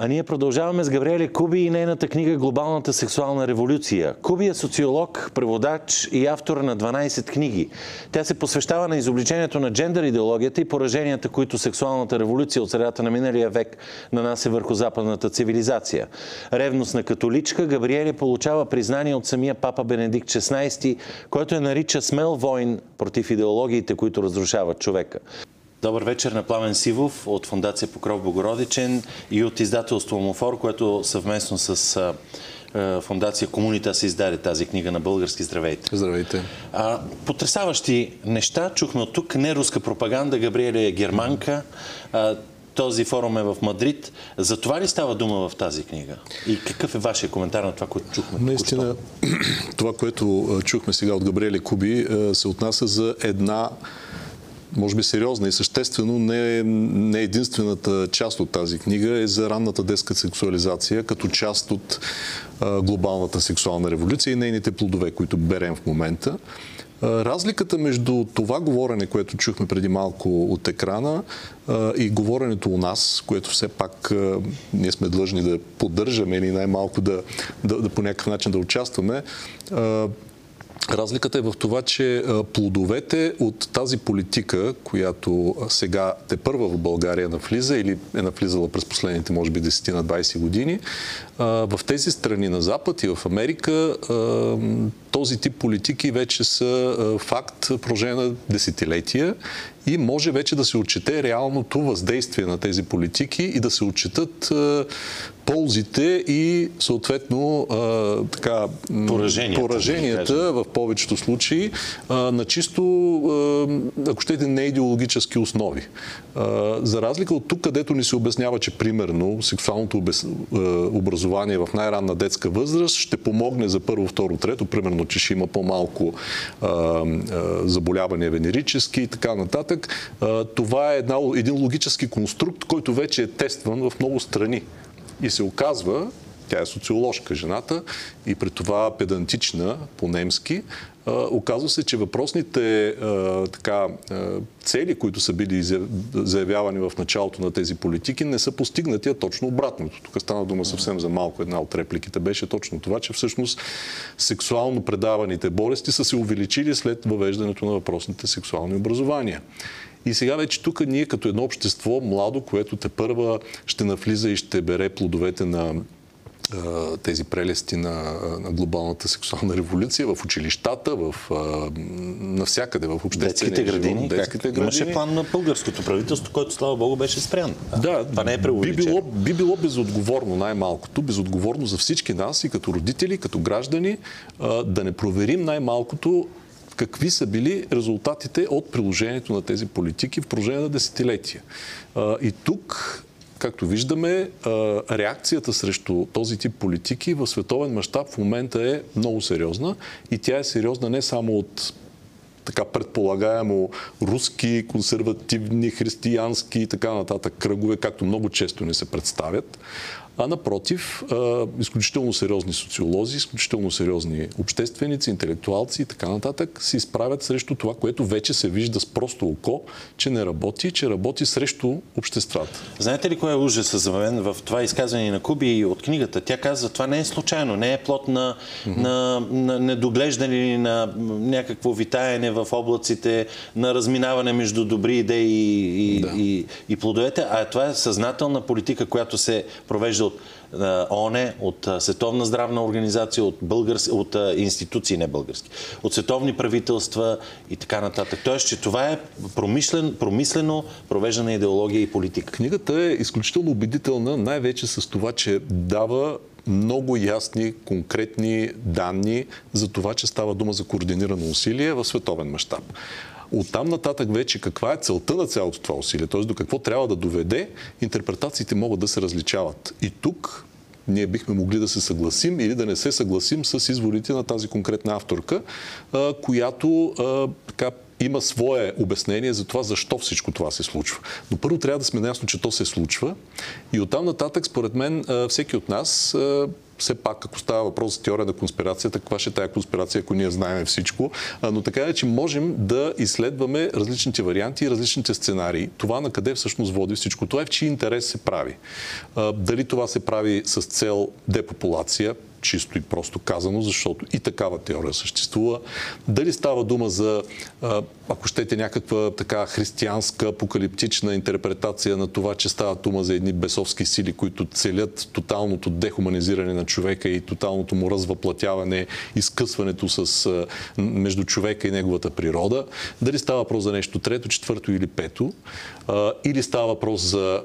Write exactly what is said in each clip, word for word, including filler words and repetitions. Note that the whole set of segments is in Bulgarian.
А ние продължаваме с Габриеле Куби и нейната книга «Глобалната сексуална революция». Куби е социолог, преводач и автор на дванайсет книги. Тя се посвещава на изобличението на джендър идеологията и пораженията, които сексуалната революция от средата на миналия век нанася върху западната цивилизация. Ревностна католичка, Габриеле получава признание от самия папа Бенедикт шестнайсети, който я нарича смел войн против идеологиите, които разрушават човека. Добър вечер на Пламен Сивов от фондация Покров Богородичен и от издателство Столомофор, което съвместно с фондация Комунита се издаде тази книга на български. Здравейте! Здравейте! А, потресаващи неща чухме от тук. Не руска пропаганда, Габриеле е германка. А, този форум е в Мадрид. За това ли става дума в тази книга? И какъв е вашия коментар на това, което чухме? Наистина, това, което чухме сега от Габриеле Куби, се отнася за една може би сериозна и съществено не, не единствената част от тази книга е за ранната детска сексуализация като част от а, глобалната сексуална революция и нейните плодове, които берем в момента. А, разликата между това говорене, което чухме преди малко от екрана а, и говоренето у нас, което все пак а, ние сме длъжни да поддържаме или най-малко да, да, да по някакъв начин да участваме, а, разликата е в това, че плодовете от тази политика, която сега тепърва в България навлиза или е навлизала през последните, може би, десет на двайсет години, в тези страни на Запад и в Америка този тип политики вече са факт, продължение на десетилетия и може вече да се отчете реалното въздействие на тези политики и да се отчитат ползите и съответно така, пораженията, пораженията в повечето случаи на чисто, ако щете, не идеологически основи. За разлика от тук, където ни се обяснява, че примерно сексуалното образование в най-ранна детска възраст ще помогне за първо, второ, трето, примерно, че ще има по-малко заболявания венерически и така нататък. Това е един логически конструкт, който вече е тестван в много страни. И се оказва, тя е социоложка жената и при това педантична по-немски, оказва се, че въпросните така, цели, които са били заявявани в началото на тези политики, не са постигнати, а точно обратното. Тук стана дума съвсем за малко. Една от репликите беше точно това, че всъщност сексуално предаваните болести са се увеличили след въвеждането на въпросните сексуални образования. И сега вече тук ние като едно общество младо, което тепърва ще навлиза и ще бере плодовете на тези прелести на, на глобалната сексуална революция в училищата, в, навсякъде в обществения детските градини. Детските градини. Имаше план на българското правителство, който, слава Богу, беше спрян. Да, това не е преувеличено. Би било, би било безотговорно, най-малкото, безотговорно за всички нас и като родители, като граждани, да не проверим най-малкото какви са били резултатите от приложението на тези политики в продължение на десетилетия. И тук, както виждаме, реакцията срещу този тип политики в световен мащаб в момента е много сериозна и тя е сериозна не само от така предполагаемо руски, консервативни, християнски и така нататък кръгове, както много често не се представят, а напротив, изключително сериозни социолози, изключително сериозни общественици, интелектуалци и така нататък се изправят срещу това, което вече се вижда с просто око, че не работи, че работи срещу обществата. Знаете ли кой е ужасът за мен в това изказване на Куби от книгата? Тя казва, това не е случайно, не е плод на, mm-hmm. на, на недоглеждане или на някакво витаене в облаците, на разминаване между добри идеи и, да. и, и плодовете, а това е съзнателна политика, която се провежда от ООН, от Световна здравна организация, от, българс... от институции, не български, от световни правителства и така нататък. Тоест, че това е промишлен, промислено провеждана идеология и политика. Книгата е изключително убедителна, най-вече с това, че дава много ясни, конкретни данни за това, че става дума за координирано усилие в световен мащаб. Оттам нататък вече каква е целта на цялото това усилие, т.е. до какво трябва да доведе, интерпретациите могат да се различават. И тук ние бихме могли да се съгласим или да не се съгласим с изворите на тази конкретна авторка, която така има свое обяснение за това, защо всичко това се случва. Но първо трябва да сме наясно, че то се случва и оттам нататък, според мен, всеки от нас все пак, ако става въпрос за теория на конспирацията, каква ще е тая конспирация, ако ние знаем всичко. Но така е, че можем да изследваме различните варианти и различните сценарии. Това на къде всъщност води всичко. Това е в чий интерес се прави. Дали това се прави с цел депопулация, чисто и просто казано, защото и такава теория съществува. Дали става дума за, ако щете, някаква така християнска, апокалиптична интерпретация на това, че става дума за едни бесовски сили, които целят тоталното дехуманизиране на човека и тоталното му развъплатяване, изкъсването с, между човека и неговата природа. Дали става въпрос за нещо трето, четвърто или пето, или става въпрос за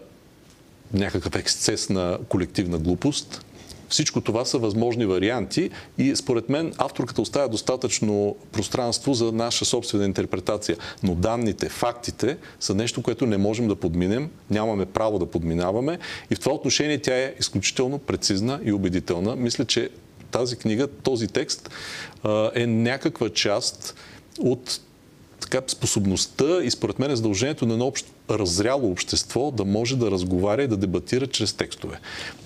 някакъв ексцес на колективна глупост. Всичко това са възможни варианти и според мен авторката оставя достатъчно пространство за наша собствена интерпретация. Но данните, фактите са нещо, което не можем да подминем, нямаме право да подминаваме и в това отношение тя е изключително прецизна и убедителна. Мисля, че тази книга, този текст е някаква част от така способността и според мен е задължението на едно общо, разряло общество да може да разговаря и да дебатира чрез текстове.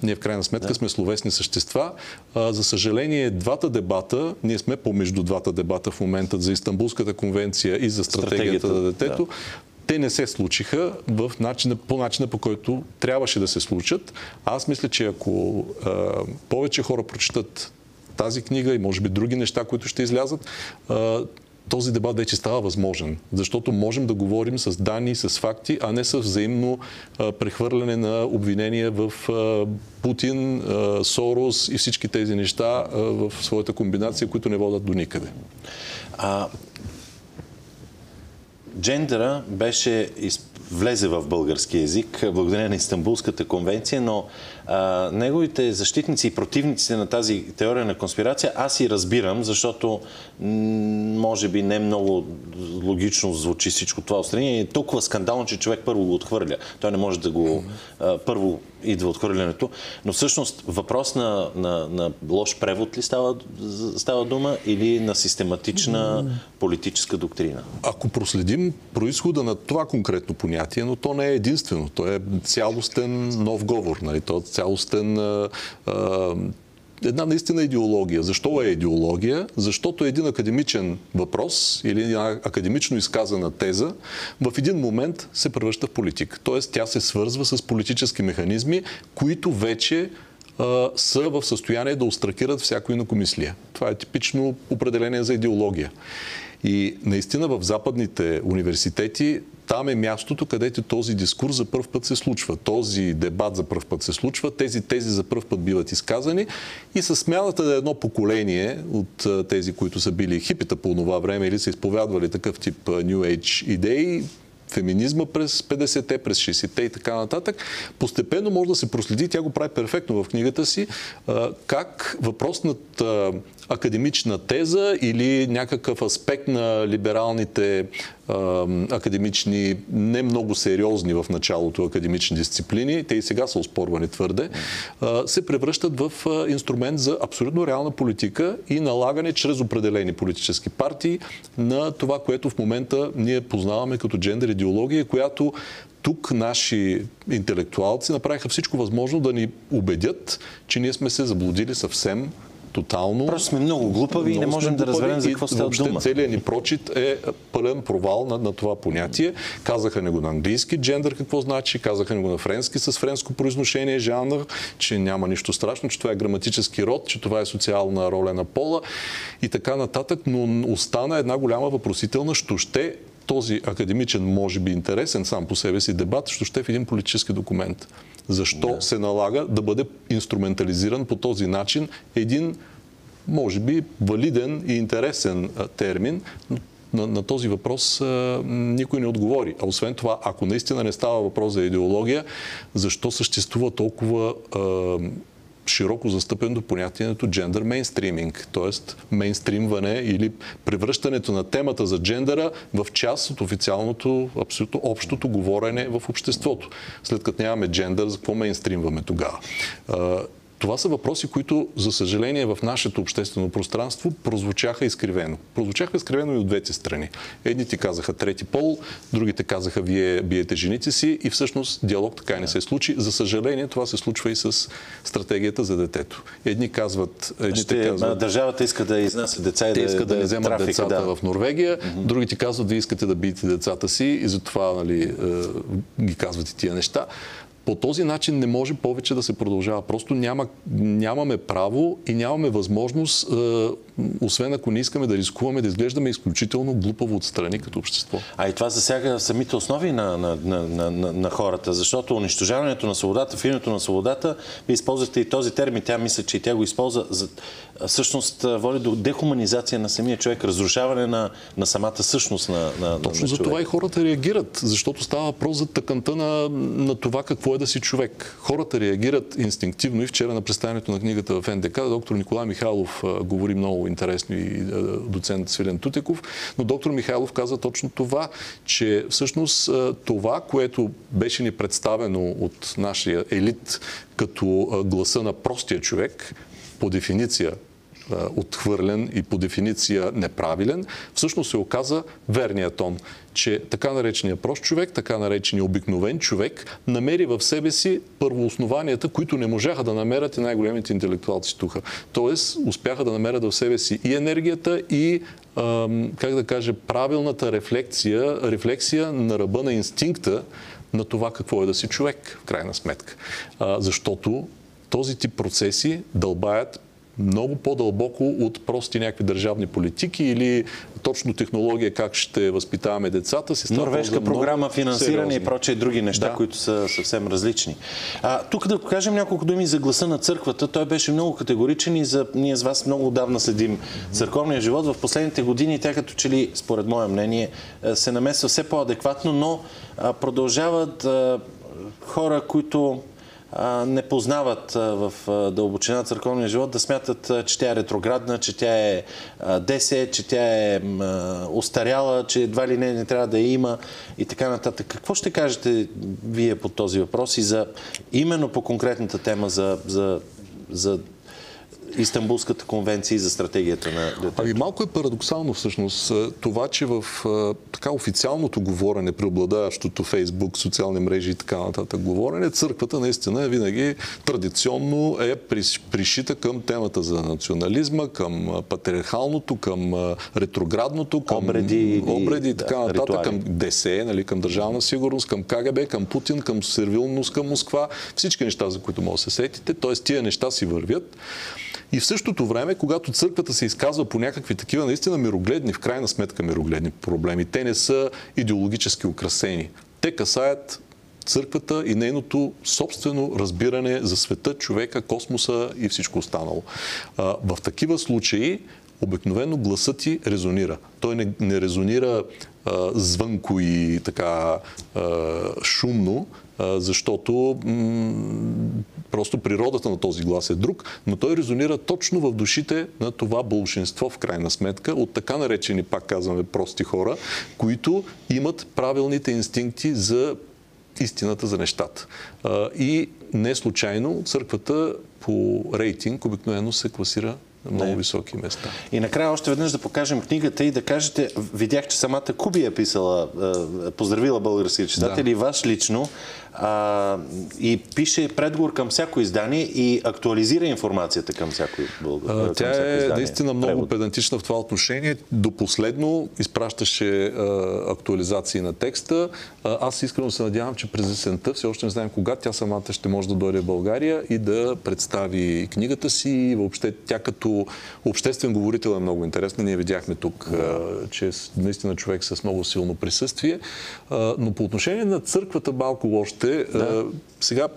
Ние в крайна сметка да. сме словесни същества. А, за съжаление, двата дебата, ние сме помежду двата дебата в момента за Истанбулската конвенция и за стратегията, стратегията на детето, да. те не се случиха в начина, по начина, по който трябваше да се случат. Аз мисля, че ако а, повече хора прочитат тази книга и може би други неща, които ще излязат, а, този дебат вече става възможен, защото можем да говорим с данни, с факти, а не с взаимно а, прехвърляне на обвинения в а, Путин, а, Сорос и всички тези неща а, в своята комбинация, които не водят до никъде. А, джендера беше изпълнен влезе в български език, благодарение на Истанбулската конвенция, но а, неговите защитници и противниците на тази теория на конспирация аз и разбирам, защото м- може би не много логично звучи всичко това отстрани. Е толкова скандално, че човек първо го отхвърля. Той не може да го... А, първо идва отхвърлянето, но всъщност въпрос на, на, на лош превод ли става, става дума или на систематична политическа доктрина? Ако проследим произхода на това конкретно понятие, но то не е единствено, то е цялостен нов говор, нали? То е цялостен а, а, една наистина идеология. Защо е идеология? Защото е един академичен въпрос или една академично изказана теза в един момент се превръща в политик. Тоест тя се свързва с политически механизми, които вече а, са в състояние да устракират всяко инакомислие. Това е типично определение за идеология. И наистина в западните университети там е мястото, където този дискурс за първ път се случва. Този дебат за първ път се случва, тези тези за първ път биват изказани и със смяната на едно поколение от тези, които са били хипита по това време или са изповядвали такъв тип New Age идеи, феминизма през петдесетте, през шейсетте и така нататък, постепенно може да се проследи, тя го прави перфектно в книгата си, как въпросната академична теза или някакъв аспект на либералните академични, не много сериозни в началото академични дисциплини, те и сега са оспорвани твърде, се превръщат в инструмент за абсолютно реална политика и налагане чрез определени политически партии на това, което в момента ние познаваме като джендер идеология, която тук наши интелектуалци направиха всичко възможно да ни убедят, че ние сме се заблудили съвсем тотално. Просто сме много глупави и не можем да разберем за какво става дума. Целият ни прочит е пълен провал на, на това понятие. Казаха ни го на английски джендър какво значи, казаха ни го на френски с френско произношение жанр, че няма нищо страшно, че това е граматически род, че това е социална роля на пола и така нататък, но остана една голяма въпросителна, що ще този академичен, може би интересен сам по себе си дебат, що ще е в един политически документ. Защо да. се налага да бъде инструментализиран по този начин един, може би, валиден и интересен термин, но на, на този въпрос а, никой не отговори. А освен това, ако наистина не става въпрос за идеология, защо съществува толкова а, широко застъпено понятието джендър мейнстриминг, т.е. мейнстримване или превръщането на темата за джендъра в част от официалното, абсолютно общото говорене в обществото. След като нямаме джендър, за какво мейнстримваме тогава? Това са въпроси, които, за съжаление, в нашето обществено пространство прозвучаха изкривено. Прозвучаха изкривено и от двете страни. Едните казаха трети пол, другите казаха вие биете жените си и всъщност диалог така не се случи. За съжаление, това се случва и с стратегията за детето. Едни казват... Едни Ще, казват държавата иска да изнася деца и да, иска да, да не вземат трафика, децата да. в Норвегия. Mm-hmm. Другите казват, вие искате да биете децата си и затова нали, ги казват и тия неща. По този начин не може повече да се продължава. Просто няма, нямаме право и нямаме възможност, е, освен ако не искаме да рискуваме, да изглеждаме изключително глупаво отстрани като общество. А и това засяга самите основи на, на, на, на, на хората, защото унищожаването на свободата, в името на свободата, вие използвате и този термин, тя мисля, че и тя го използва, за, всъщност води до дехуманизация на самия човек, разрушаване на, на самата същност на, на, Точно на за това и хората реагират, защото става въпрос за тъканта на, на това какво е да си човек. Хората реагират инстинктивно и вчера на представянето на книгата в НДК доктор Николай Михайлов а, говори много интересно и а, доцент Свилен Тутеков, но доктор Михайлов каза точно това, че всъщност а, това, което беше ни представено от нашия елит като а, гласа на простия човек, по дефиниция а, отхвърлен и по дефиниция неправилен, всъщност се оказа верният тон, че така наречения прост човек, така наречения обикновен човек намери в себе си първооснованията, които не можаха да намерят и най-големите интелектуалци тук. Тоест, успяха да намерят в себе си и енергията, и как да кажа, правилната рефлексия, рефлексия на ръба на инстинкта на това какво е да си човек, в крайна сметка. Защото този тип процеси дълбаят много по-дълбоко от прости някакви държавни политики или точно технология как ще възпитаваме децата си. Норвежка програма, финансиране сериозни. И прочие други неща, да. които са съвсем различни. А, тук да покажем няколко думи за гласа на църквата. Той беше много категоричен и за... ние с вас много отдавна следим църковния живот. В последните години тя като че ли, според мое мнение, се намесва все по-адекватно, но продължават хора, които не познават в дълбочина църковния живот, да смятат, че тя е ретроградна, че тя е десе, че тя е остаряла, че едва ли не, не трябва да я има и така нататък. Какво ще кажете вие по този въпрос и за, именно по конкретната тема за, за, за Истанбулската конвенция и за стратегията на детето? Ами малко е парадоксално всъщност това, че в така официалното говорене, преобладаващото Фейсбук, социални мрежи и така нататък говорене, църквата наистина винаги традиционно е пришита към темата за национализма, към патриархалното, към ретроградното, към обреди, обреди и да, така нататък, ритуали. Към ДСЕ, нали, към държавна сигурност, към КГБ, към Путин, към сервилност, към Москва, всички неща, за които може да се сетите, т.е. тия неща си вървят. И в същото време, когато църквата се изказва по някакви такива наистина мирогледни, в крайна сметка мирогледни проблеми, те не са идеологически украсени. Те касаят църквата и нейното собствено разбиране за света, човека, космоса и всичко останало. В такива случаи обикновено гласът ти резонира. Той не, не резонира а, звънко и така а, шумно, а, защото м- просто природата на този глас е друг, но той резонира точно в душите на това болшинство, в крайна сметка, от така наречени, пак казваме, прости хора, които имат правилните инстинкти за истината за нещата. А, и не случайно църквата по рейтинг обикновено се класира много не. високи места. И накрая още веднъж да покажем книгата и да кажете, видях, че самата Куби е писала, поздравила българските читатели, да. Ваш лично, а, и пише предговор към всяко издание и актуализира информацията към всяко, към Тя всяко е издание. Наистина много Превод. педантична в това отношение. До последно изпращаше а, актуализации на текста. А, аз искрено се надявам, че през есента, все още не знаем кога, тя самата ще може да дойде в България и да представи книгата си и въобще тя като обществен говорител е много интересно. Ние видяхме тук, че е наистина човек с много силно присъствие. Но по отношение на църквата малко още, да. Сега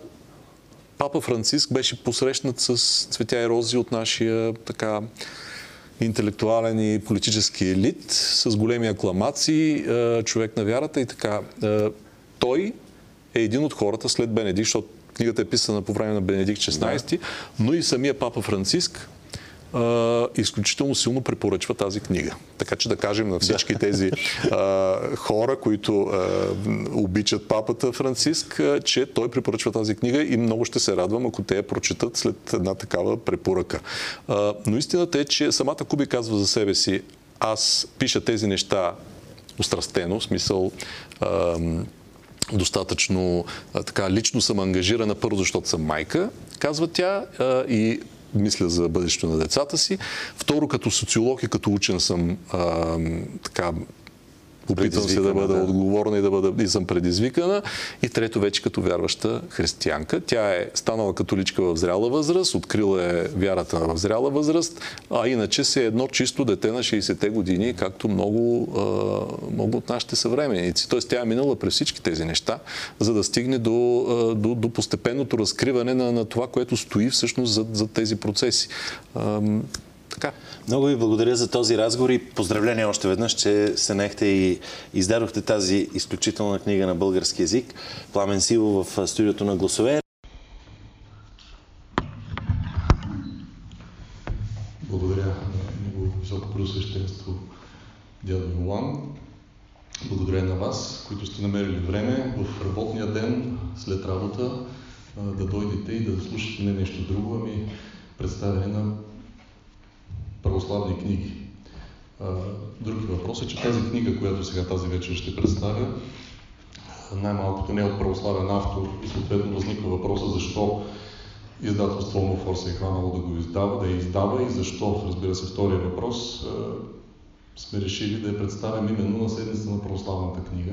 папа Франциск беше посрещнат с цветя и рози от нашия така интелектуален и политически елит, с големи акламации, човек на вярата и така. Той е един от хората след Бенедикт, защото книгата е писана по време на Бенедикт шестнайсети, да. Но и самия папа Франциск а, изключително силно препоръчва тази книга. Така че да кажем на всички тези а, хора, които а, обичат папата Франциск, а, че той препоръчва тази книга и много ще се радвам, ако те я прочитат след една такава препоръка. А, но истината е, че самата Куби казва за себе си: аз пиша тези неща устрастено, в смисъл а, достатъчно а, така, лично съм ангажирана, първо защото съм майка, казва тя, а, и мисля за бъдещето на децата си. Второ, като социолог и като учен съм а, така опитвам се да бъда да. отговорна и да бъда и съм предизвикана. И трето, вече като вярваща християнка. Тя е станала католичка в зряла възраст, открила е вярата в зряла възраст, а иначе се е едно чисто дете на шейсетте години, както много, много от нашите съвременици. Тоест тя е минала през всички тези неща, за да стигне до, до, до постепенното разкриване на, на това, което стои всъщност за, за тези процеси. Така. Много ви благодаря за този разговор и поздравления още веднъж, че се наехте и издадохте тази изключителна книга на български език. Пламен Сивов в студиото на Гласове. Благодаря на него високо преосвещенство дядо Йоан. Благодаря на вас, които сте намерили време в работния ден след работа да дойдете и да слушате не нещо друго, ами представяне на православни книги. Други въпрос е, че тази книга, която сега тази вечер ще представя, най-малкото не е от православен автор и съответно възниква въпроса защо издателство Столомофор се е хванало да го издава, да я издава и защо, разбира се, втория въпрос сме решили да я представим именно на седмица на православната книга.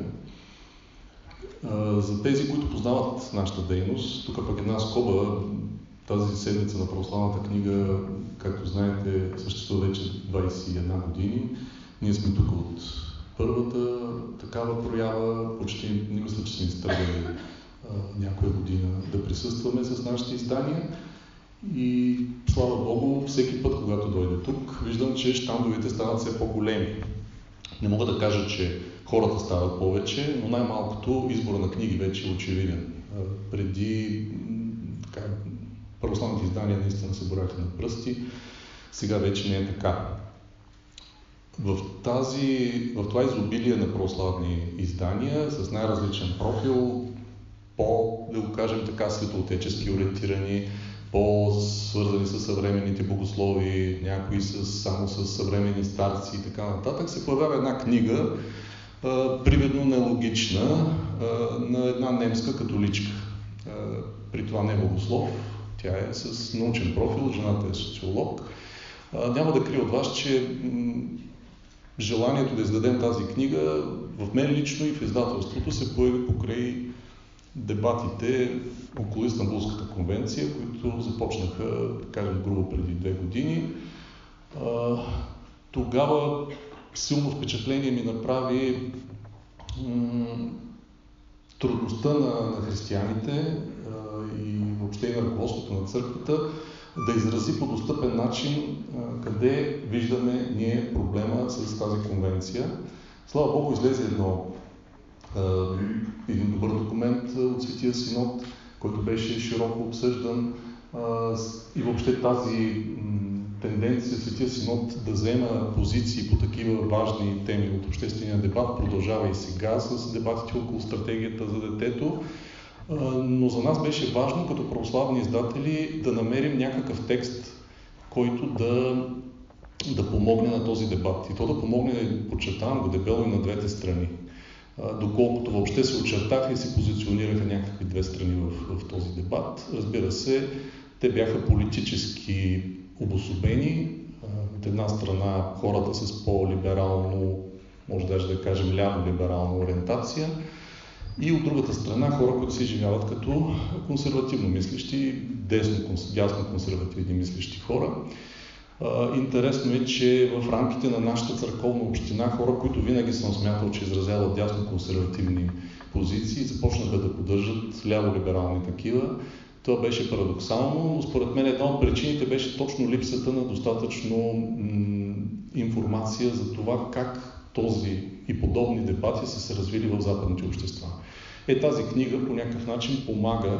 За тези, които познават нашата дейност, тук пък една скоба. Тази седмица на православната книга, както знаете, съществува вече двадесет и една години. Ние сме тук от първата такава проява. Почти не мисля, че сме изтървали някоя година да присъстваме с нашите издания. И слава Богу, всеки път, когато дойде тук, виждам, че щандовете стават все по-големи. Не мога да кажа, че хората стават повече, но най-малкото избора на книги вече е очевиден. А, преди така, православните издания наистина се брояха на пръсти. Сега вече не е така. В, тази, в това изобилие на православни издания с най-различен профил, по, да го кажем така, светоотечески ориентирани, по-свързани с съвременните богослови, някои с, само с съвременни старци и така нататък, се появява една книга, а, привидно аналогична а, на една немска католичка. А, при това не богослов, тя е с научен профил, жената е социолог. А, няма да крия от вас, че м- желанието да издадем тази книга в мен лично и в издателството се появи покрай дебатите около Истанбулската конвенция, които започнаха, да кажем, грубо преди две години. А, тогава силно впечатление ми направи м- трудността на, на християните а, и въобще и на ръководството на църквата да изрази по достъпен начин а, къде виждаме ние проблема с тази конвенция. Слава Богу, излезе едно, а, един добър документ от Светия Синот, който беше широко обсъждан а, и въобще тази м- тенденция Светия Синот да взема позиции по такива важни теми от обществения дебат продължава и сега с дебатите около стратегията за детето. Но за нас беше важно като православни издатели да намерим някакъв текст, който да, да помогне на този дебат. И то да помогне, подчертавам го дебело, и на двете страни. Доколкото въобще се очертаха и се позиционираха някакви две страни в, в този дебат. Разбира се, те бяха политически обособени. От една страна хората с по-либерално, може даже да кажем ляво-либерална ориентация, и от другата страна хора, които се изживяват като консервативно мислещи, дясно-консервативни мислещи хора. Интересно е, че в рамките на нашата църковна община хора, които винаги съм смятал, че изразяват дясно-консервативни позиции, започнаха да поддържат ляво-либерални такива. Това беше парадоксално, но според мен една от причините беше точно липсата на достатъчно м- информация за това как този и подобни дебати са се развили в западните общества. Е, тази книга по някакъв начин помага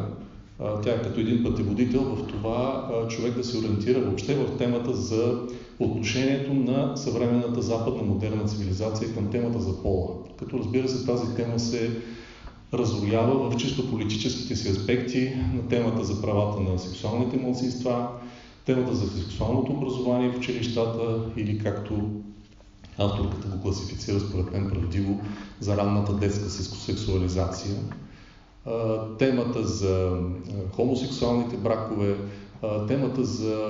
Тя като един пътеводител в това човек да се ориентира въобще в темата за отношението на съвременната западна модерна цивилизация към темата за пола. Като разбира се, тази тема се разроява в чисто политическите си аспекти на темата за правата на сексуалните малцинства, темата за сексуалното образование в училищата или както авторката го класифицира според мен правдиво за ранната детска сексуализация. Темата за хомосексуалните бракове, темата за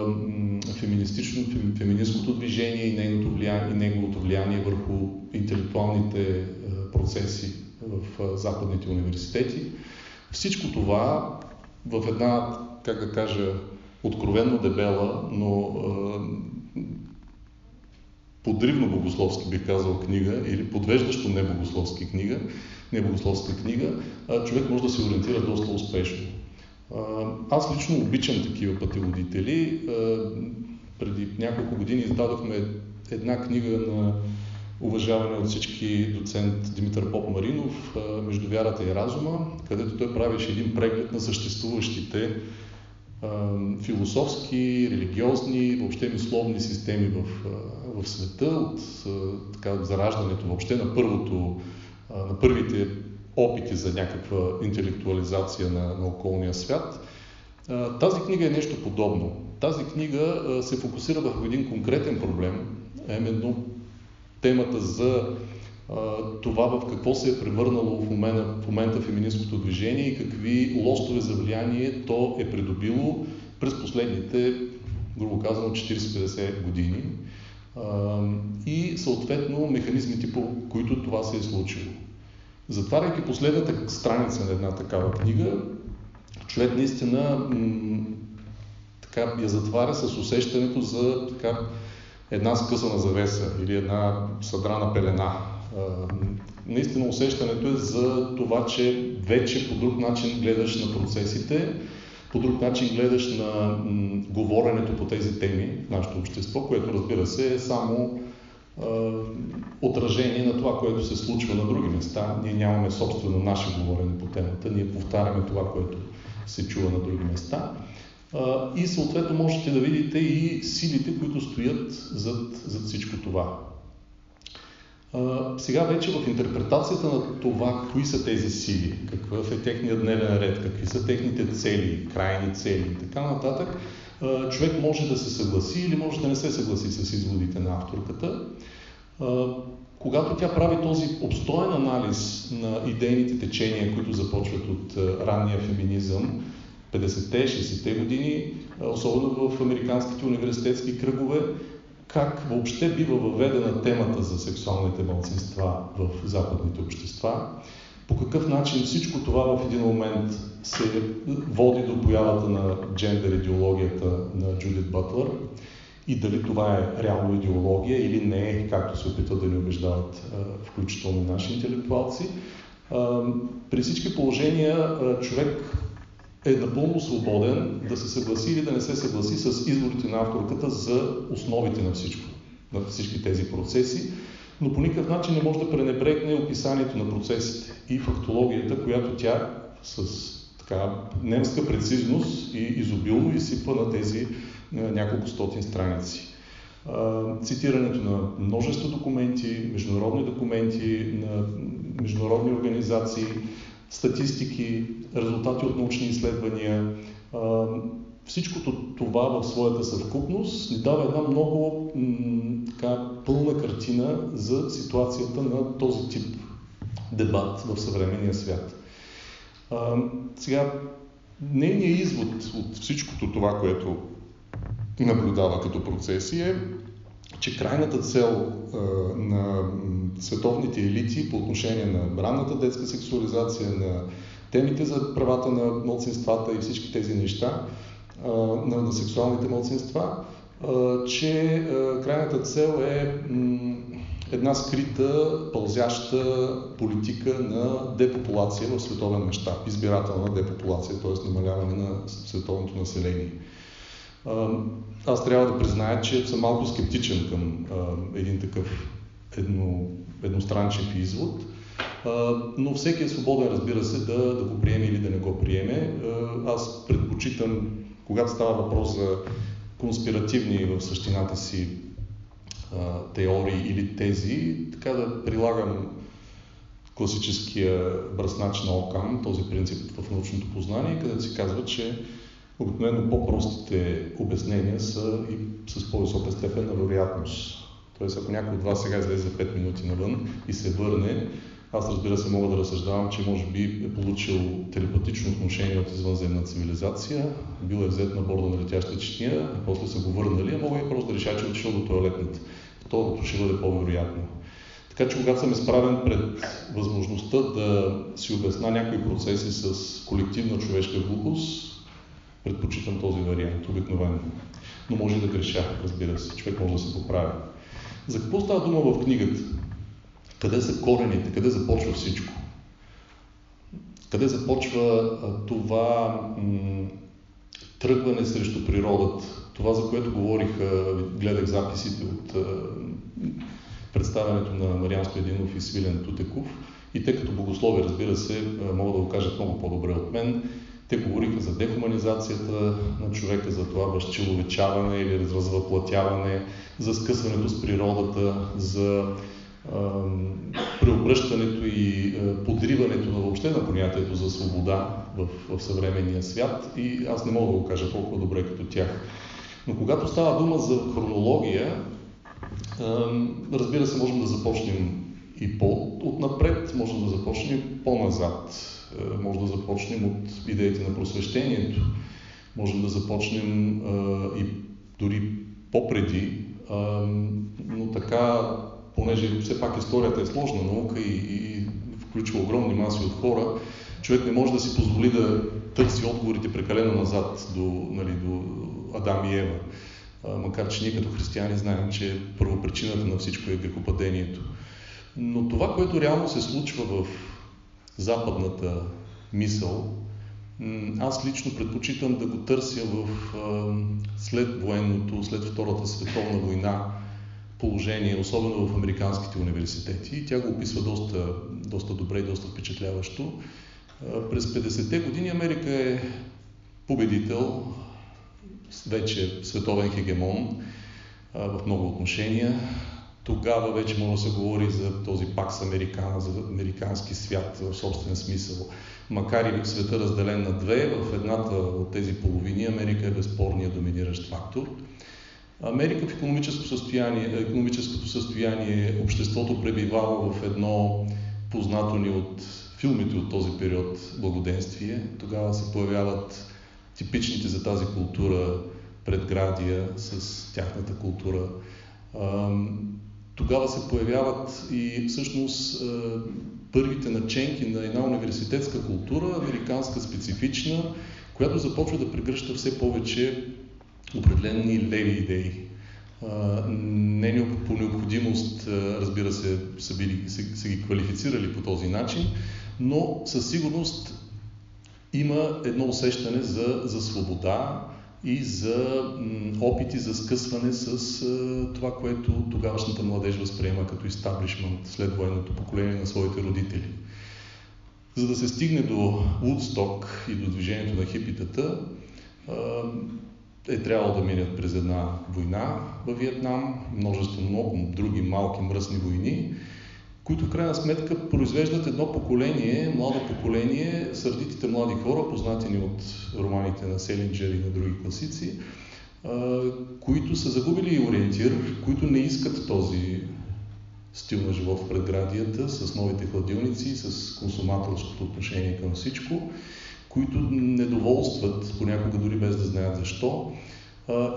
феминистското движение и, нейното влияние, и неговото влияние върху интелектуалните процеси в западните университети. Всичко това в една, как да кажа, откровенно дебела, но подривно богословски, би казал, книга или подвеждащо небогословски книга, небогословска книга, човек може да се ориентира доста успешно. Аз лично обичам такива пътеводители. Преди няколко години издадохме една книга на уважаване от всички доцент Димитър Поп-Маринов "Между вярата и разума", където той правеше един преглед на съществуващите философски, религиозни, въобще мисловни системи в, в света, от така, зараждането въобще на, първото, на първите опити за някаква интелектуализация на, на околния свят. Тази книга е нещо подобно. Тази книга се фокусира върху един конкретен проблем, именно темата за това в какво се е превърнало в момента, в момента феминистското движение и какви лостове за влияние то е придобило през последните, грубо казано, четирийсет-петдесет години и съответно механизмите, по които това се е случило. Затваряйки последната страница на една такава книга, човек наистина м- така я затваря с усещането за така, една скъсана завеса или една съдрана пелена. Наистина усещането е за това, че вече по друг начин гледаш на процесите, по друг начин гледаш на говоренето по тези теми в нашето общество, което разбира се е само е, отражение на това, което се случва на други места. Ние нямаме собствено наше говорене по темата, ние повтаряме това, което се чува на други места. Е, и съответно можете да видите и силите, които стоят зад, зад всичко това. Сега вече в интерпретацията на това, кои са тези сили, какъв е техният дневен ред, какви са техните цели, крайни цели и така нататък, човек може да се съгласи или може да не се съгласи с изводите на авторката. Когато тя прави този обстоен анализ на идейните течения, които започват от ранния феминизъм, петдесетте-шейсетте години, особено в американските университетски кръгове, как въобще бива въведена темата за сексуалните малцинства в западните общества, по какъв начин всичко това в един момент се води до появата на джендър идеологията на Джудит Бътлър и дали това е реално идеология или не е, както се опитват да ни убеждават включително наши интелектуалци. При всички положения човек е напълно свободен да се съгласи или да не се съгласи с изводите на авторката за основите на всичко, на всички тези процеси, но по никакъв начин не може да пренебрегне описанието на процесите и фактологията, която тя с така немска прецизност и изобилно изсипва на тези няколко стотин страници. Цитирането на множество документи, международни документи, на международни организации, статистики, резултати от научни изследвания. Всичкото това в своята съвкупност ни дава една много така, пълна картина за ситуацията на този тип дебат в съвременния свят. Сега, нейният извод от всичкото това, което наблюдава като процеси е, че крайната цел а, на световните елити по отношение на ранната детска сексуализация, на темите за правата на малцинствата и всички тези неща, а, на, на сексуалните малцинства, а, че а, крайната цел е м, една скрита, пълзяща политика на депопулация в световен мащаб, избирателна депопулация, т.е. намаляване на световното население. Аз трябва да призная, че съм малко скептичен към а, един такъв едно, едностранчив извод. но всеки е свободен, разбира се, да, да го приеме или да не го приеме. Аз предпочитам, когато става въпрос за конспиративни в същината си теории или тези, така да прилагам класическия бръснач на Окам, този принцип в научното познание, където се казва, че обикновено по-простите обяснения са и с по-висока степен на вероятност. Тоест, ако някой от вас сега излезе за пет минути навън и се върне, аз, разбира се, мога да разсъждавам, че може би е получил телепатично отношение от извънземна цивилизация, бил е взет на борда на летяща чиния, и после са го върнали, а мога и просто да реша, че отишъл до тоалетната. Второто ще бъде по-вероятно. Така че, когато съм изправен пред възможността да си обясна някои процеси с колективна човешка глупост, предпочитам този вариант обикновено. Но може да греша, разбира се, човек може да се поправи. За какво става дума в книгата? Къде са корените? Къде започва всичко? Къде започва това м- тръгване срещу природата? Това, за което говорих, гледах записите от представянето на Мариян Стоядинов и Свилен Тутеков. И те като богослови, разбира се, могат да го кажат много по-добре от мен. Те говориха за дехуманизацията на човека, за това възчеловечаване или развъплътяване, за скъсването с природата, за а, преобръщането и а, подриването на въобще на понятието за свобода в, в съвременния свят. И аз не мога да го кажа толкова добре като тях. Но когато става дума за хронология, а, разбира се, можем да започнем и по-отнапред, можем да започнем по-назад. Може да започнем от идеите на просвещението, можем да започнем а, и дори попреди, а, но така, понеже все пак историята е сложна наука и, и включва огромни маси от хора, човек не може да си позволи да търси отговорите прекалено назад до, нали, до Адам и Ева. А, макар че ние като християни знаем, че първопричината на всичко е грехопадението. Но това, което реално се случва в западната мисъл, аз лично предпочитам да го търся в след военното, след Втората световна война положение, особено в американските университети. И тя го описва доста, доста добре и доста впечатляващо. През петдесетте години Америка е победител, вече световен хегемон в много отношения. Тогава вече може да се говори за този пакс Американа, за американски свят в собствен смисъл. Макар и света разделен на две, в едната от тези половини Америка е безспорният доминиращ фактор. Америка в икономическо състояние, икономическото състояние, обществото пребивава в едно познато ни от филмите от този период благоденствие. Тогава се появяват типичните за тази култура предградия с тяхната култура. Тогава се появяват и всъщност първите наченки на една университетска култура, американска специфична, която започва да прегръща все повече определени леви идеи. Не по необходимост, разбира се, са, били, са, са ги квалифицирали по този начин, но със сигурност има едно усещане за, за свобода и за опити за скъсване с това, което тогавашната младеж възприема като истаблишмент след военното поколение на своите родители. За да се стигне до Вудсток и до движението на хипитата, е трябвало да минат през една война във Виетнам, множество много други малки мръсни войни, които в крайна сметка произвеждат едно поколение, младо поколение, сърдитите млади хора, познати ни от романите на Селинджер и на други класици, които са загубили ориентир, които не искат този стил на живот в предградията, с новите хладилници, с консуматорското отношение към всичко, които недоволстват, понякога дори без да знаят защо,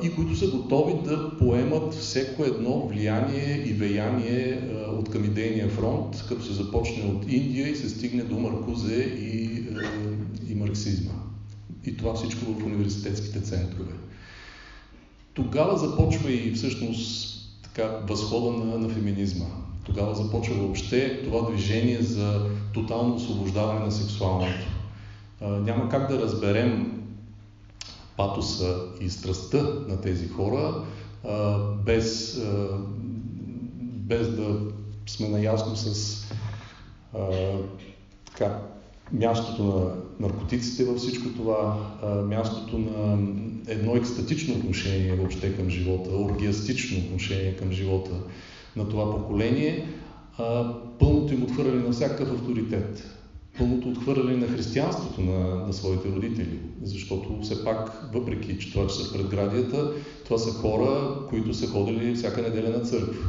и които са готови да поемат всяко едно влияние и веяние от към идейния фронт, като се започне от Индия и се стигне до Маркузе и, и марксизма. И това всичко в университетските центрове. Тогава започва и всъщност така възхода на, на феминизма. Тогава започва въобще това движение за тотално освобождаване на сексуалното. Няма как да разберем патоса и страстта на тези хора, без, без да сме наясно с а, така, мястото на наркотиците във всичко това, а, мястото на едно екстатично отношение въобще към живота, оргиастично отношение към живота на това поколение, а, пълното им отхвърляне на всякакъв авторитет. Пълното отхвърляне на християнството на, на своите родители, защото все пак, въпреки че това, че са в предградията, това са хора, които са ходили всяка неделя на църква.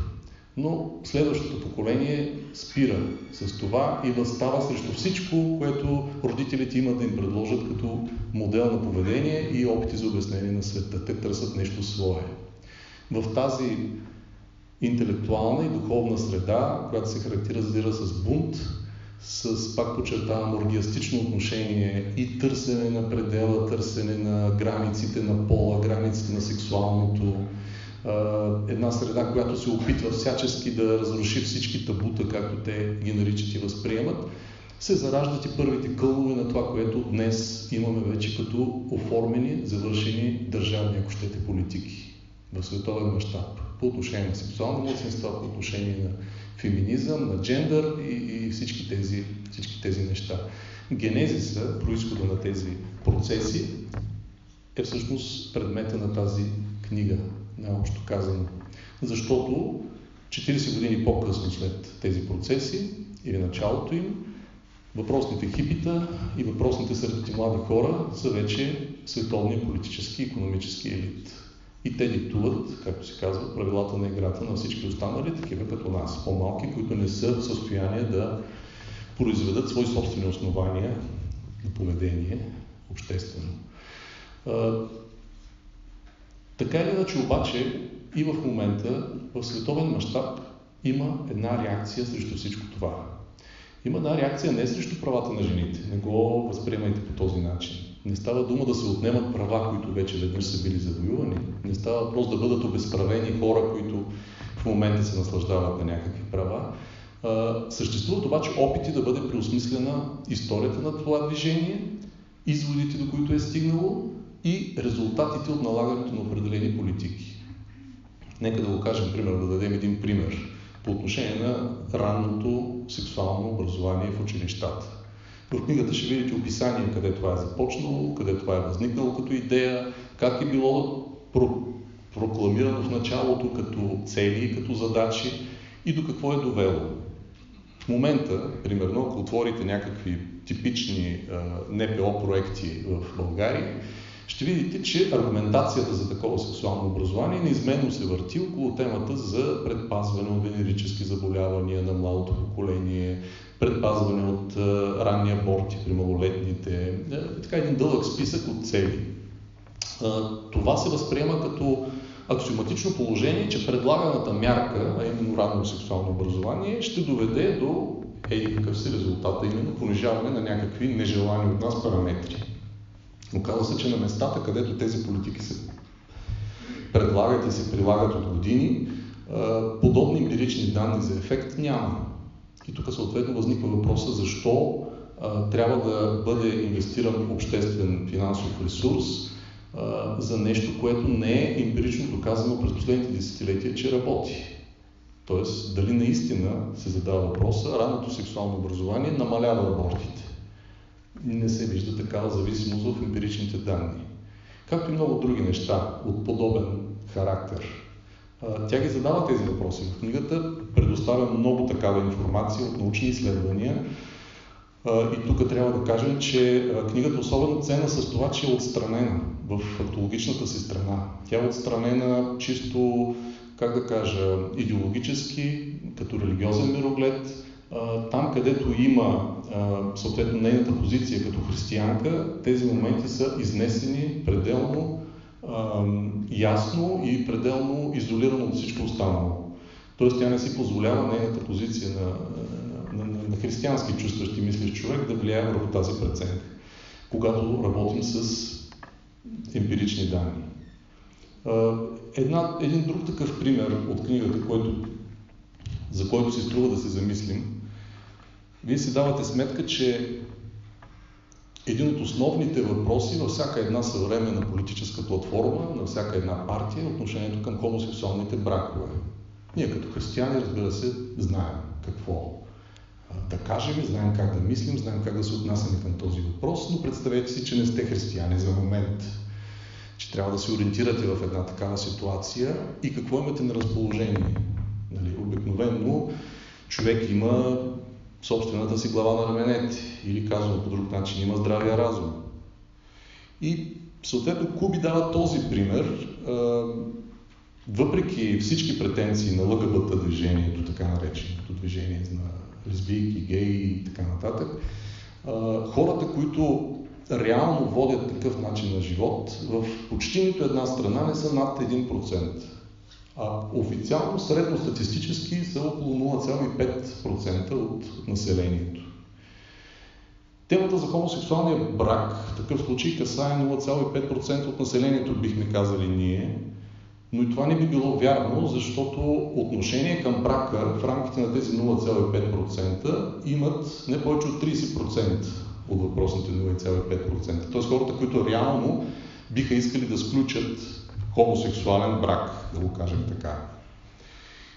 Но следващото поколение спира с това и възстава срещу всичко, което родителите имат да им предложат като модел на поведение и опити за обяснение на света. Те търсят нещо свое. В тази интелектуална и духовна среда, която се характеризира с бунт, с, пак подчертавам, оргиастично отношение и търсене на предела, търсене на границите на пола, границите на сексуалното. Една среда, която се опитва всячески да разруши всички табута, както те ги наричат и възприемат, се зараждат и първите кълнове на това, което днес имаме вече като оформени, завършени държавни, ако щете, политики в световен мащаб по отношение на сексуални младсинства, по отношение на феминизъм, на джендър и, и всички, тези, всички тези неща. Генезиса, произхода на тези процеси, е всъщност предмета на тази книга, най-общо казано. Защото четирийсет години по-късно след тези процеси или началото им, въпросните хипита и въпросните сред млади хора са вече световния политически и икономически елит. И те диктуват, както се казва, правилата на играта на всички останали, такива като нас, по-малки, които не са в състояние да произведат свои собствени основания на поведение обществено. Така или иначе, обаче, и в момента в световен мащаб има една реакция срещу всичко това. Има една реакция не срещу правата на жените, не го възприемайте по този начин. Не става дума да се отнемат права, които вече веднъж са били завоювани. Не става въпрос да бъдат обезправени хора, които в момента се наслаждават на някакви права. Съществуват обаче опити да бъде преосмислена историята на това движение, изводите, до които е стигнало, и резултатите от налагането на определени политики. Нека да го кажем, пример, да дадем един пример по отношение на ранното сексуално образование в училищата. В книгата ще видите описание къде това е започнало, къде това е възникнало като идея, как е било прокламирано в началото като цели и като задачи и до какво е довело. В момента, примерно, ако отворите някакви типични НПО проекти в България, ще видите, че аргументацията за такова сексуално образование неизменно се върти около темата за предпазване от венерически заболявания на младото поколение, предпазване от ранни аборти при малолетните, така един дълъг списък от цели. Това се възприема като аксиоматично положение, че предлаганата мярка, а именно ранно сексуално образование, ще доведе до еди какъв си резултата, именно понижаване на някакви нежелани от нас параметри. Оказва се, че на местата, където тези политики се предлагат и се прилагат от години, подобни емпирични данни за ефект няма. И тук съответно възниква въпроса защо трябва да бъде инвестиран обществен финансов ресурс за нещо, което не е емпирично доказано през последните десетилетия, че работи. Тоест, дали наистина се задава въпроса, ранното сексуално образование намалява абортите. Не се вижда такава зависимост в емпиричните данни. Както и много други неща от подобен характер. Тя ги задава тези въпроси. В книгата предоставя много такава информация от научни изследвания. И тук трябва да кажем, че книгата особено ценна с това, че е отстранена в фактологичната си страна. Тя е отстранена чисто, как да кажа, идеологически, като религиозен мироглед. Там, където има съответно нейната позиция като християнка, тези моменти са изнесени пределно ясно и пределно изолирано от всичко останало. Тоест тя не си позволява нейната позиция на, на, на, на християнски чувстващ и мислещ човек да влияе върху тази преценка, когато работим с емпирични данни. Една, един друг такъв пример от книгата, който, за който се струва да се замислим, вие си давате сметка, че един от основните въпроси във всяка една съвременна политическа платформа, на всяка една партия е отношението към хомосексуалните бракове. Ние като християни, разбира се, знаем какво да кажем, знаем как да мислим, знаем как да се отнасяме към този въпрос, но представете си, че не сте християни за момент, че трябва да се ориентирате в една такава ситуация и какво имате на разположение. Нали, обикновено човек има собствената си глава на раменете или казвам по друг начин, има здравия разум. И съответно Куби дава този пример, въпреки всички претенции на Л Г Б Т движението, така нареченото движение на лесбийки, геи и така нататък, хората, които реално водят такъв начин на живот, в почти нито една страна не са над един процент. А официално средностатистически са около нула цяло и пет процента от населението. Темата за хомосексуалния брак в такъв случай касае нула цяло и пет процента от населението, бихме казали ние, но и това не би било вярно, защото отношение към брака в рамките на тези нула цяло и пет процента имат не повече от трийсет процента от въпросните нула цяло и пет процента. Тоест хората, които реално биха искали да сключат хомосексуален брак, да го кажем така.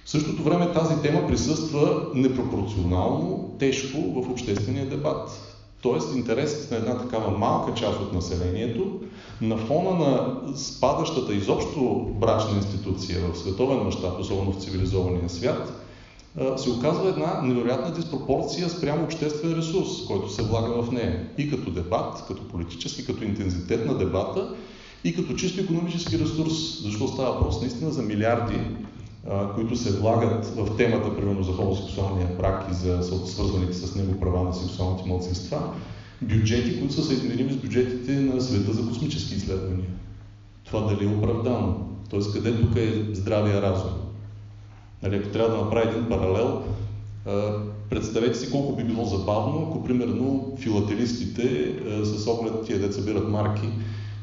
В същото време тази тема присъства непропорционално, тежко в обществения дебат. Тоест интересът на една такава малка част от населението на фона на спадащата изобщо брачна институция в световен мащаб, особено в цивилизования свят, се оказва една невероятна диспропорция спрямо обществен ресурс, който се влага в нея. И като дебат, като политически, като интензитет на дебата, и като чисто икономически ресурс, защото става въпрос наистина за милиарди, които се влагат в темата, примерно за хомосексуалния брак и за свързваните с него права на сексуалните малцинства, бюджети, които са съизмерими с бюджетите на света за космически изследвания. Това дали е оправдано? Тоест, къде тук е здравия разум? Нали, ако трябва да направи един паралел, представете си колко би било забавно, ако примерно филателистите с оглед тия деца събират марки,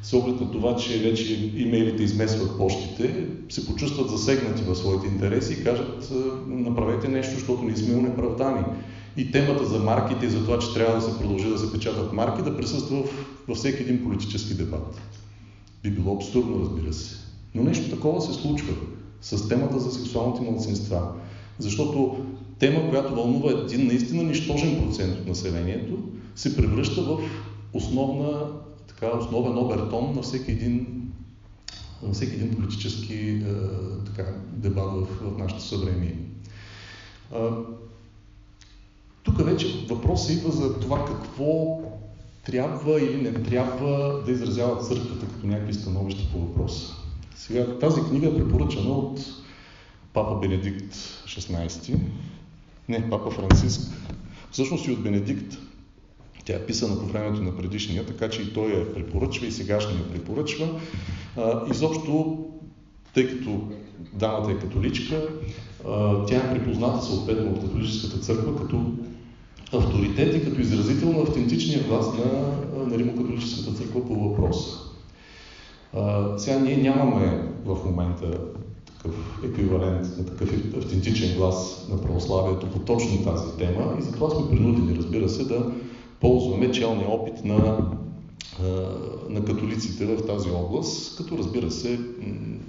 с оглед на това, че вече имейлите измесват почтите, се почувстват засегнати във своите интереси и кажат направете нещо, защото не сме унеправдани. И темата за марките и за това, че трябва да се продължи да се печатат марки, да присъства във всеки един политически дебат. Би било абсурдно, разбира се. Но нещо такова се случва с темата за сексуалните малцинства. Защото тема, която вълнува един наистина нищожен процент от населението, се превръща в основна основен обертон на всеки един, на всеки един политически е, така, дебат в, в нашето съвремие. Е, тук вече въпросът идва за това какво трябва или не трябва да изразява църквата като някакви становища по въпроса. Сега тази книга е препоръчана от папа Бенедикт шестнайсети, не, папа Франциск, всъщност и от Бенедикт. Тя е писана по времето на предишния, така че и той я препоръчва, и сегашния я препоръчва. Изобщо, тъй като дамата е католичка, тя е припозната съответно от католическата църква като авторитет и като изразител на автентичния глас на, на Римо-католическата църква по въпроса. Сега ние нямаме в момента такъв еквивалент на такъв автентичен глас на православието по точно тази тема и затова сме принудени, разбира се, да ползваме челния опит на, на католиците в тази област, като разбира се,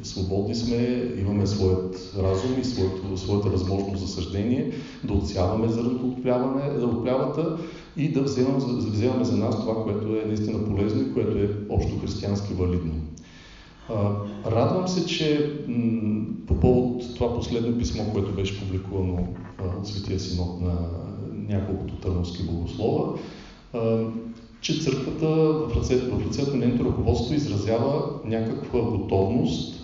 свободни сме, имаме своят разум и своето, своята възможност за съждение, да отсяваме зърното от плявата и да вземаме, да вземаме за нас това, което е наистина полезно и което е общо християнски валидно. Радвам се, че по повод това последно писмо, което беше публикувано от Светия Синот на няколкото търновски богослова, че църквата в ръцето, в ръцето на нейното ръководство изразява някаква готовност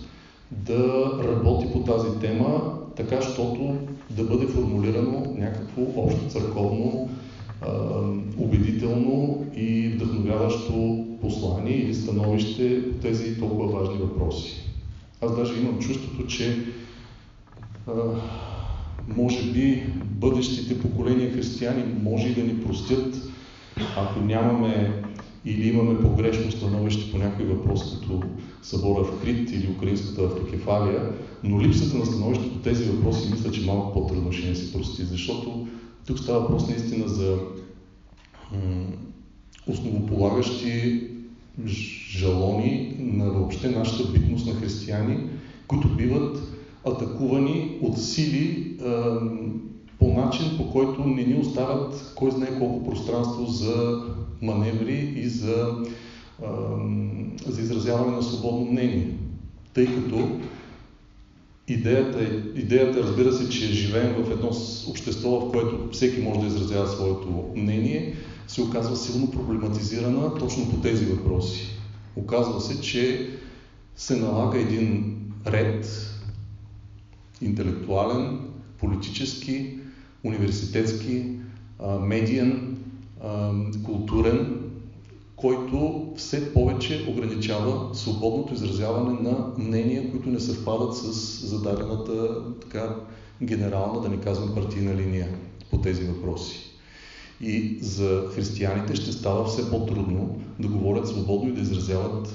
да работи по тази тема, така, щото да бъде формулирано някакво общо църковно, убедително и вдъхновяващо послание или становище по тези толкова важни въпроси. Аз даже имам чувството, че може би бъдещите поколения християни може и да ни простят, ако нямаме или имаме погрешно становище по някой въпрос, като събора в Крит или Украинската автокефалия, но липсата на становище по тези въпроси мисля, че малко по-трудно ще не се прости, защото тук става въпрос наистина за основополагащи жалони на въобще нашата битност на християни, които биват атакувани от сили, по начин, по който не ни оставят кой знае колко пространство за маневри и за, а, за изразяване на свободно мнение. Тъй като идеята, идеята, разбира се, че живеем в едно общество, в което всеки може да изразява своето мнение, се оказва силно проблематизирана точно по тези въпроси. Оказва се, че се налага един ред интелектуален, политически, университетски, медиен, културен, който все повече ограничава свободното изразяване на мнения, които не съвпадат с зададената така генерална, да не казвам партийна линия по тези въпроси. И за християните ще става все по-трудно да говорят свободно и да изразяват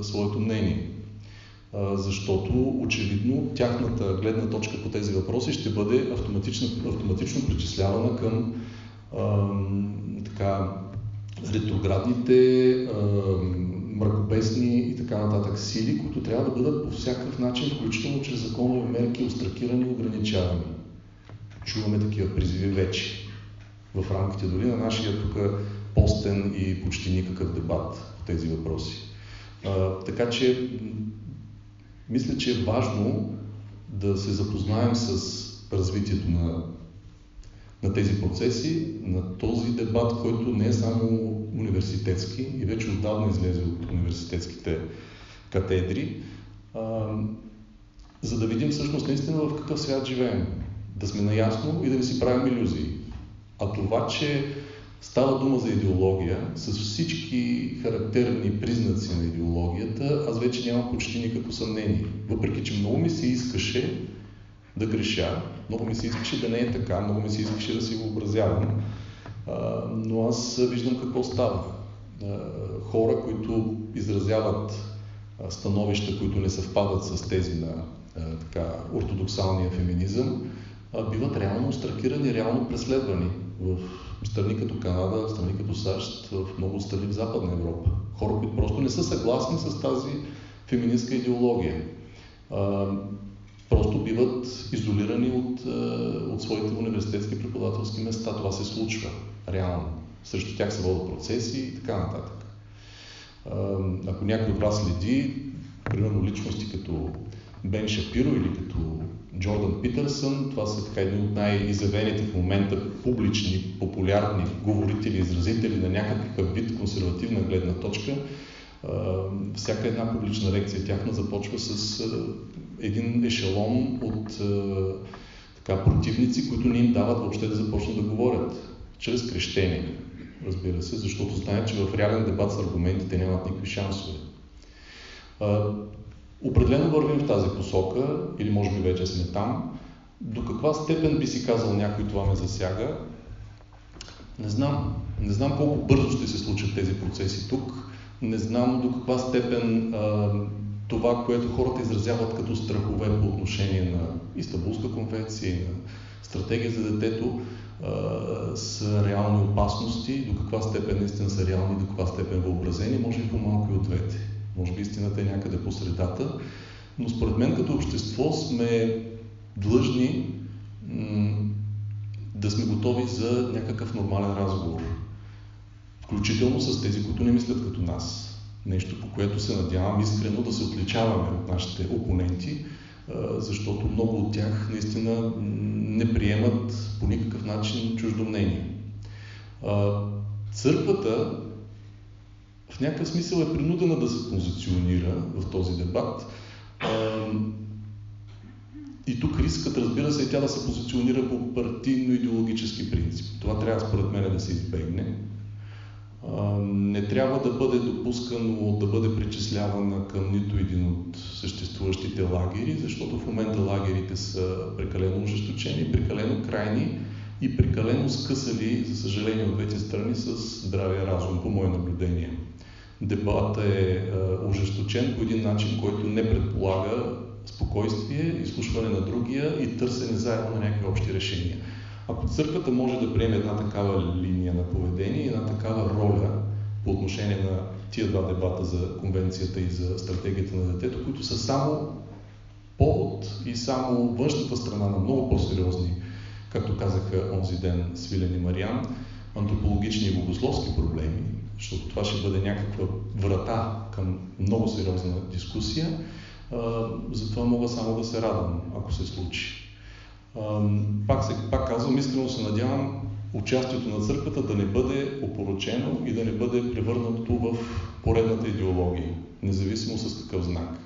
а, своето мнение. А, защото очевидно тяхната гледна точка по тези въпроси ще бъде автоматично, автоматично причислявана към а, така, ретроградните, а, мракобесни и така нататък сили, които трябва да бъдат по всякакъв начин, включително чрез законови мерки, остракирани и ограничавани. Чуваме такива призиви вече. В рамките дори на нашия тук постен и почти никакъв дебат по тези въпроси. А, така че мисля, че е важно да се запознаем с развитието на, на тези процеси, на този дебат, който не е само университетски и вече отдавна излезе от университетските катедри, а, за да видим всъщност наистина в какъв свят живеем, да сме наясно и да не си правим илюзии. А това, че става дума за идеология, с всички характерни признаци на идеологията, аз вече нямам почти никакво съмнение. Въпреки че много ми се искаше да греша, много ми се искаше да не е така, много ми се искаше да си въобразявам, но аз виждам какво става. Хора, които изразяват становища, които не съвпадат с тези на така, ортодоксалния феминизъм, биват реално остракирани, реално преследвани в страни като Канада, в страни като САЩ, в много страни в Западна Европа. Хора, които просто не са съгласни с тази феминистка идеология. А, просто биват изолирани от, от своите университетски преподавателски места. Това се случва реално. Срещу тях се водят процеси и така нататък. А, ако някой от вас следи, примерно личности като Бен Шапиро или като Джордан Питърсън, това са така едни от най-изявените в момента публични, популярни говорители, изразители на някакъв вид консервативна гледна точка. Всяка една публична лекция тяхна започва с един ешелон от така, противници, които не им дават въобще да започнат да говорят. Чрез крещение, разбира се, защото знаят, че в реален дебат с аргументите нямат никакви шансове. Определено вървим в тази посока, или може би вече сме там. До каква степен би си казал някой това ме засяга? Не знам. Не знам колко бързо ще се случат тези процеси тук. Не знам до каква степен а, това, което хората изразяват като страхове по отношение на Истанбулска конвенция, на стратегия за детето, а, са реални опасности, до каква степен наистина са реални, до каква степен въобразени, може би по-малко и от двете. Може би истината е някъде по средата, но според мен като общество сме длъжни м- да сме готови за някакъв нормален разговор. Включително с тези, които не мислят като нас. Нещо, по което се надявам искрено да се отличаваме от нашите опоненти, защото много от тях наистина не приемат по никакъв начин чуждо мнение. Църквата в някакъв смисъл е принудена да се позиционира в този дебат. И тук рискът, разбира се, е тя да се позиционира по партийно-идеологически принцип. Това трябва, според мен, да се избегне. Не трябва да бъде допускано да бъде причислявана към нито един от съществуващите лагери, защото в момента лагерите са прекалено ожесточени, прекалено крайни и прекалено скъсали, за съжаление, от двете страни с здравия разум, по мое наблюдение. Дебатът е ожесточен по един начин, който не предполага спокойствие, изслушване на другия и търсене заедно на някакви общи решения. Ако църквата може да приеме една такава линия на поведение, една такава роля по отношение на тия два дебата за конвенцията и за стратегията на детето, които са само повод и само външната страна на много по-сериозни както казаха онзи ден Свилен и Мариян, антропологични и богословски проблеми, защото това ще бъде някаква врата към много сериозна дискусия. Затова мога само да се радвам, ако се случи. Пак, се, пак казвам, искрено се надявам участието на църквата да не бъде опорочено и да не бъде превърнато в поредната идеология, независимо с какъв знак.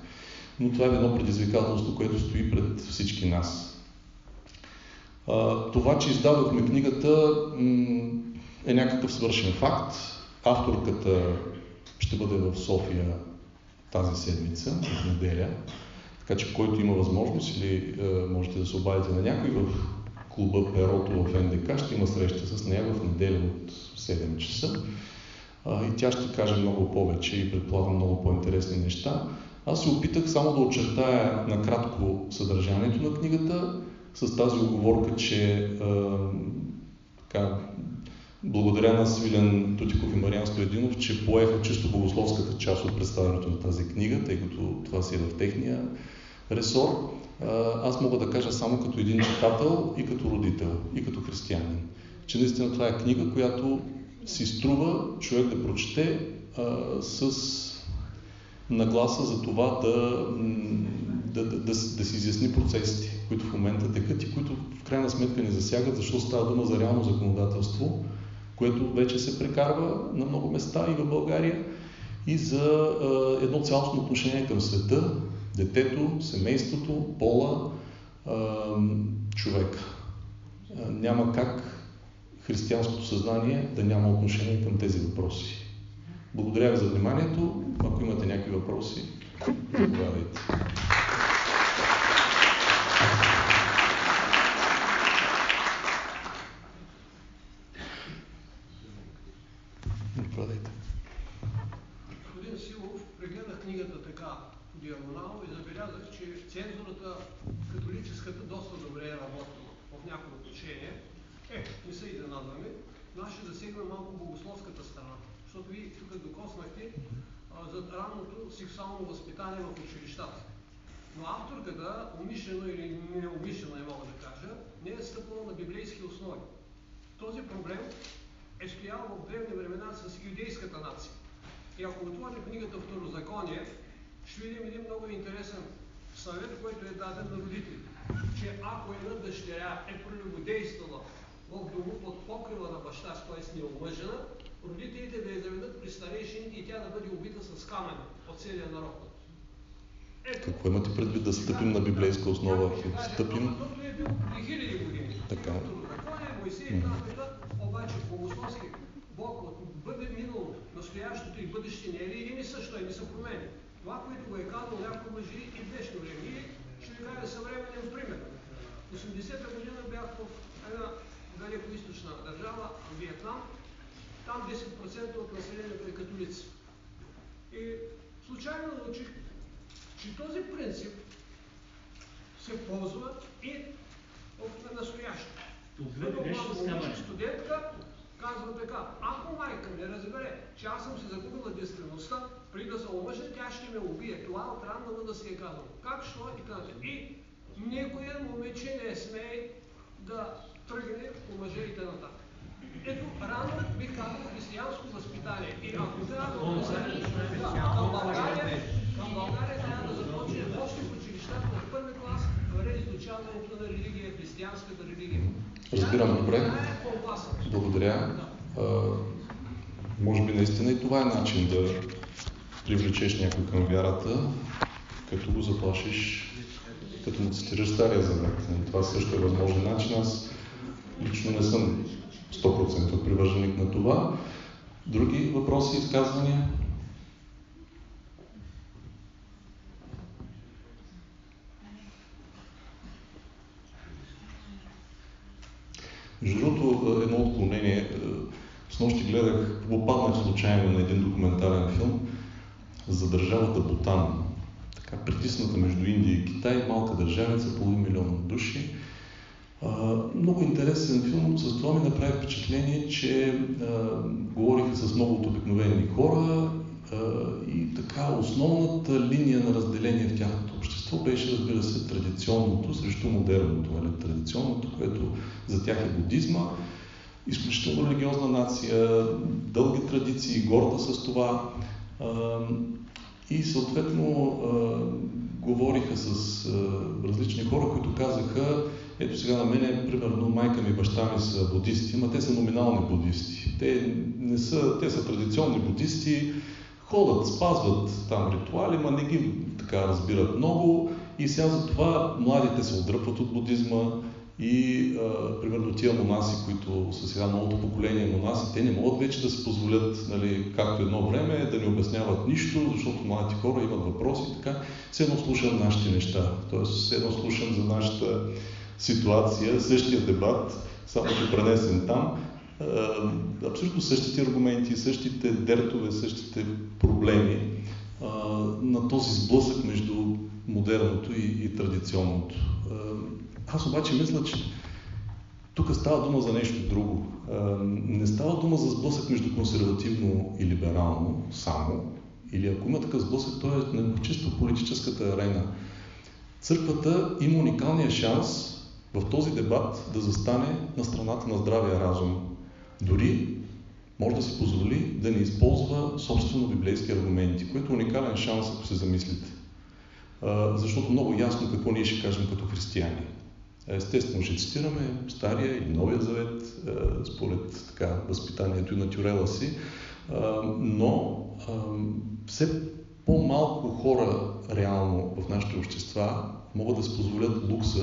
Но това е едно предизвикателство, което стои пред всички нас. Това, че издадохме книгата, е някакъв свършен факт. Авторката ще бъде в София тази седмица, в неделя. Така че, който има възможност или можете да се обадите на някой в клуба Перото в Н Д К, ще има среща с нея в неделя от седем часа. И тя ще каже много повече и предполагам много по-интересни неща. Аз се опитах само да очертая накратко съдържанието на книгата, с тази оговорка, че е, така, благодаря на Свилен Тутеков и Мариян Стоядинов, че поеха чисто богословската част от представянето на тази книга, тъй като това си е в техния ресор. Аз мога да кажа само като един читател и като родител, и като християнин, че наистина това е книга, която си струва човек да прочете е, с нагласа за това да, да, да, да, да си изясни процесите, които в момента текат и които в крайна сметка ни засягат, защото става дума за реално законодателство, което вече се прекарва на много места и в България, и за е, едно цялостно отношение към света, детето, семейството, пола, е, човека. Е, няма как християнското съзнание да няма отношение към тези въпроси. Благодаря ви за вниманието. Ако имате някакви въпроси, заповядайте. Господин Сивов, прегледах книгата така диагонално и забелязах, че цензурата католическата доста добре е работила в някои отношения. Е, не се изненадваме. Наше засегна малко богословската страна. Защото вие тук докоснахте а, за ранното сексуално възпитание в училищата. Но авторката, умишлено или неумишлено, не мога да кажа, не е стъпала на библейски основи. Този проблем е стоял в древни времена с юдейската нация. И ако отворим книгата Второзаконие, ще видим един много интересен съвет, който е даден на родителите, че ако една дъщеря е прелюбодействала в дома под покрива на баща, т.е. неомъжена, родителите да я заведат при старейшините и тя да бъде убита с камъни от целия народ. Ето, какво имате предвид да стъпим на библейска основа? Стъпим... Защото е бил и хиляди години. Така. Второзаконие, Моисей и Тавета, обаче богословски Бог от бъде минало, настоящото и бъдеще не е ли един и също, и не се променя. Това, което го е казал, някои мъжи и днешно време, ще ви кажа съвременен пример. осемдесета година бях в една далекоизточна държава, Виетнам. Там десет процента от населението е католици. И случайно научих, че този принцип се ползва и от настояща. Една студентка казва така: ако майка ми разбере, че аз съм се загубила действеността, преди да се омъжа, тя ще ме убие. Това от ранно да се е казало. Как, що и така. И никоя момиче не смее да тръгне по мъже и т.н. Ето, рано бих казал християнско възпитание. И ако трябва да се към България, към България трябва да започне още в училищата в първи клас, къде изучаването на религия, християнската религия. Разбирам, добре. Благодаря. Да. А, може би наистина и това е начин да привлечеш някой към вярата, като го заплашиш, като му цитираш Стария Завет. Това също е възможен начин. Аз лично не съм сто процента привърженик на това. Други въпроси, изказвания? Между другото, едно отклонение. Снощи гледах, попаднах случайно на един документален филм за държавата Бутан. Така, притисната между Индия и Китай, малка държавица, половин милион души. Uh, много интересен филм, с това ми направи впечатление, че uh, говориха с много от обикновени хора uh, и така основната линия на разделение в тяхното общество общество беше, разбира се, традиционното срещу модерното. Традиционното, което за тях е будизма, изключително религиозна нация, дълги традиции, горда с това. И съответно говориха с различни хора, които казаха: ето сега на мене, примерно, майка ми и баща ми са будисти, но те са номинални будисти. Те не са, те са традиционни будисти, ходят, спазват там ритуали, но не ги така разбират много. И сега за това младите се отдръпват от будизма и, а, примерно, тия монаси, които са сега новото поколение монаси, те не могат вече да се позволят, нали, както едно време, да не обясняват нищо, защото младите хора имат въпроси и така. Все едно слушам нашите неща, т.е. все едно слушам за нашата ситуация, същия дебат, само че пренесен там, абсолютно същите аргументи, същите дертове, същите проблеми а, на този сблъсък между модерното и, и традиционното. А, аз обаче мисля, че тук става дума за нещо друго. А, не става дума за сблъсък между консервативно и либерално само, или ако има такъв сблъсък, той е на чисто политическата арена. Църквата има уникалния шанс в този дебат да застане на страната на здравия разум. Дори може да си позволи да не използва собствено библейски аргументи, което е уникален шанс, ако се замислите. А, защото много ясно какво ние ще кажем като християни. Естествено, ще цитираме Стария и Новия завет, а, според така възпитанието и натюрела си, а, но а, все по-малко хора реално в нашите общества могат да си позволят лукса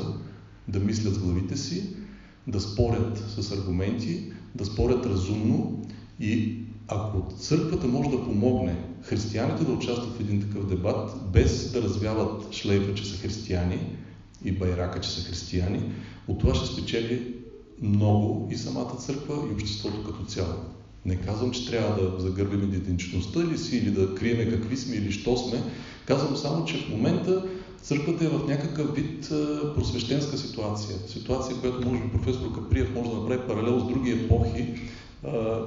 да мислят с главите си, да спорят с аргументи, да спорят разумно, и ако църквата може да помогне християните да участват в един такъв дебат, без да развяват шлейфа, че са християни и байрака, че са християни, от това ще спечели много и самата църква, и обществото като цяло. Не казвам, че трябва да загърбим идентичността или си, или да криеме какви сме или що сме. Казвам само, че в момента църквата е в някакъв вид просвещенска ситуация. Ситуация, която може би професор Каприев може да направи паралел с други епохи,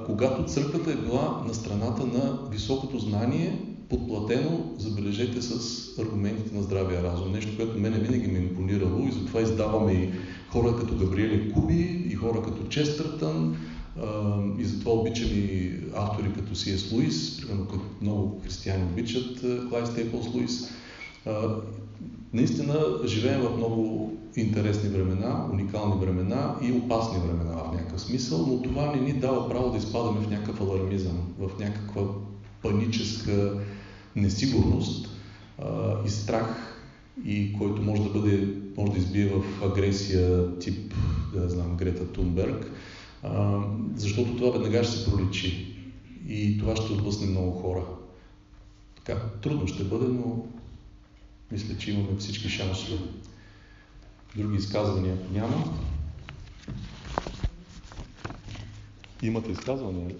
когато църквата е била на страната на високото знание, подплатено, забележете, с аргументите на здравия разум. Нещо, което мене винаги ме импонирало, и затова издаваме и хора като Габриеле Куби, и хора като Честъртън, и затова обичам и автори като Си Ес Луис, примерно, като много християни обичат Клайв Стейпълс Луис. Наистина живеем в много интересни времена, уникални времена и опасни времена в някакъв смисъл, но това не ни дава право да изпадаме в някакъв алармизъм, в някаква паническа несигурност а, и страх, и който може да бъде, може да избие в агресия тип, да знам, Грета Тунберг, а, защото това веднага ще се проличи и това ще отблъсне много хора. Така, трудно ще бъде, но мисля, че имаме всички шансове. Други изказвания няма. Имате изказвания?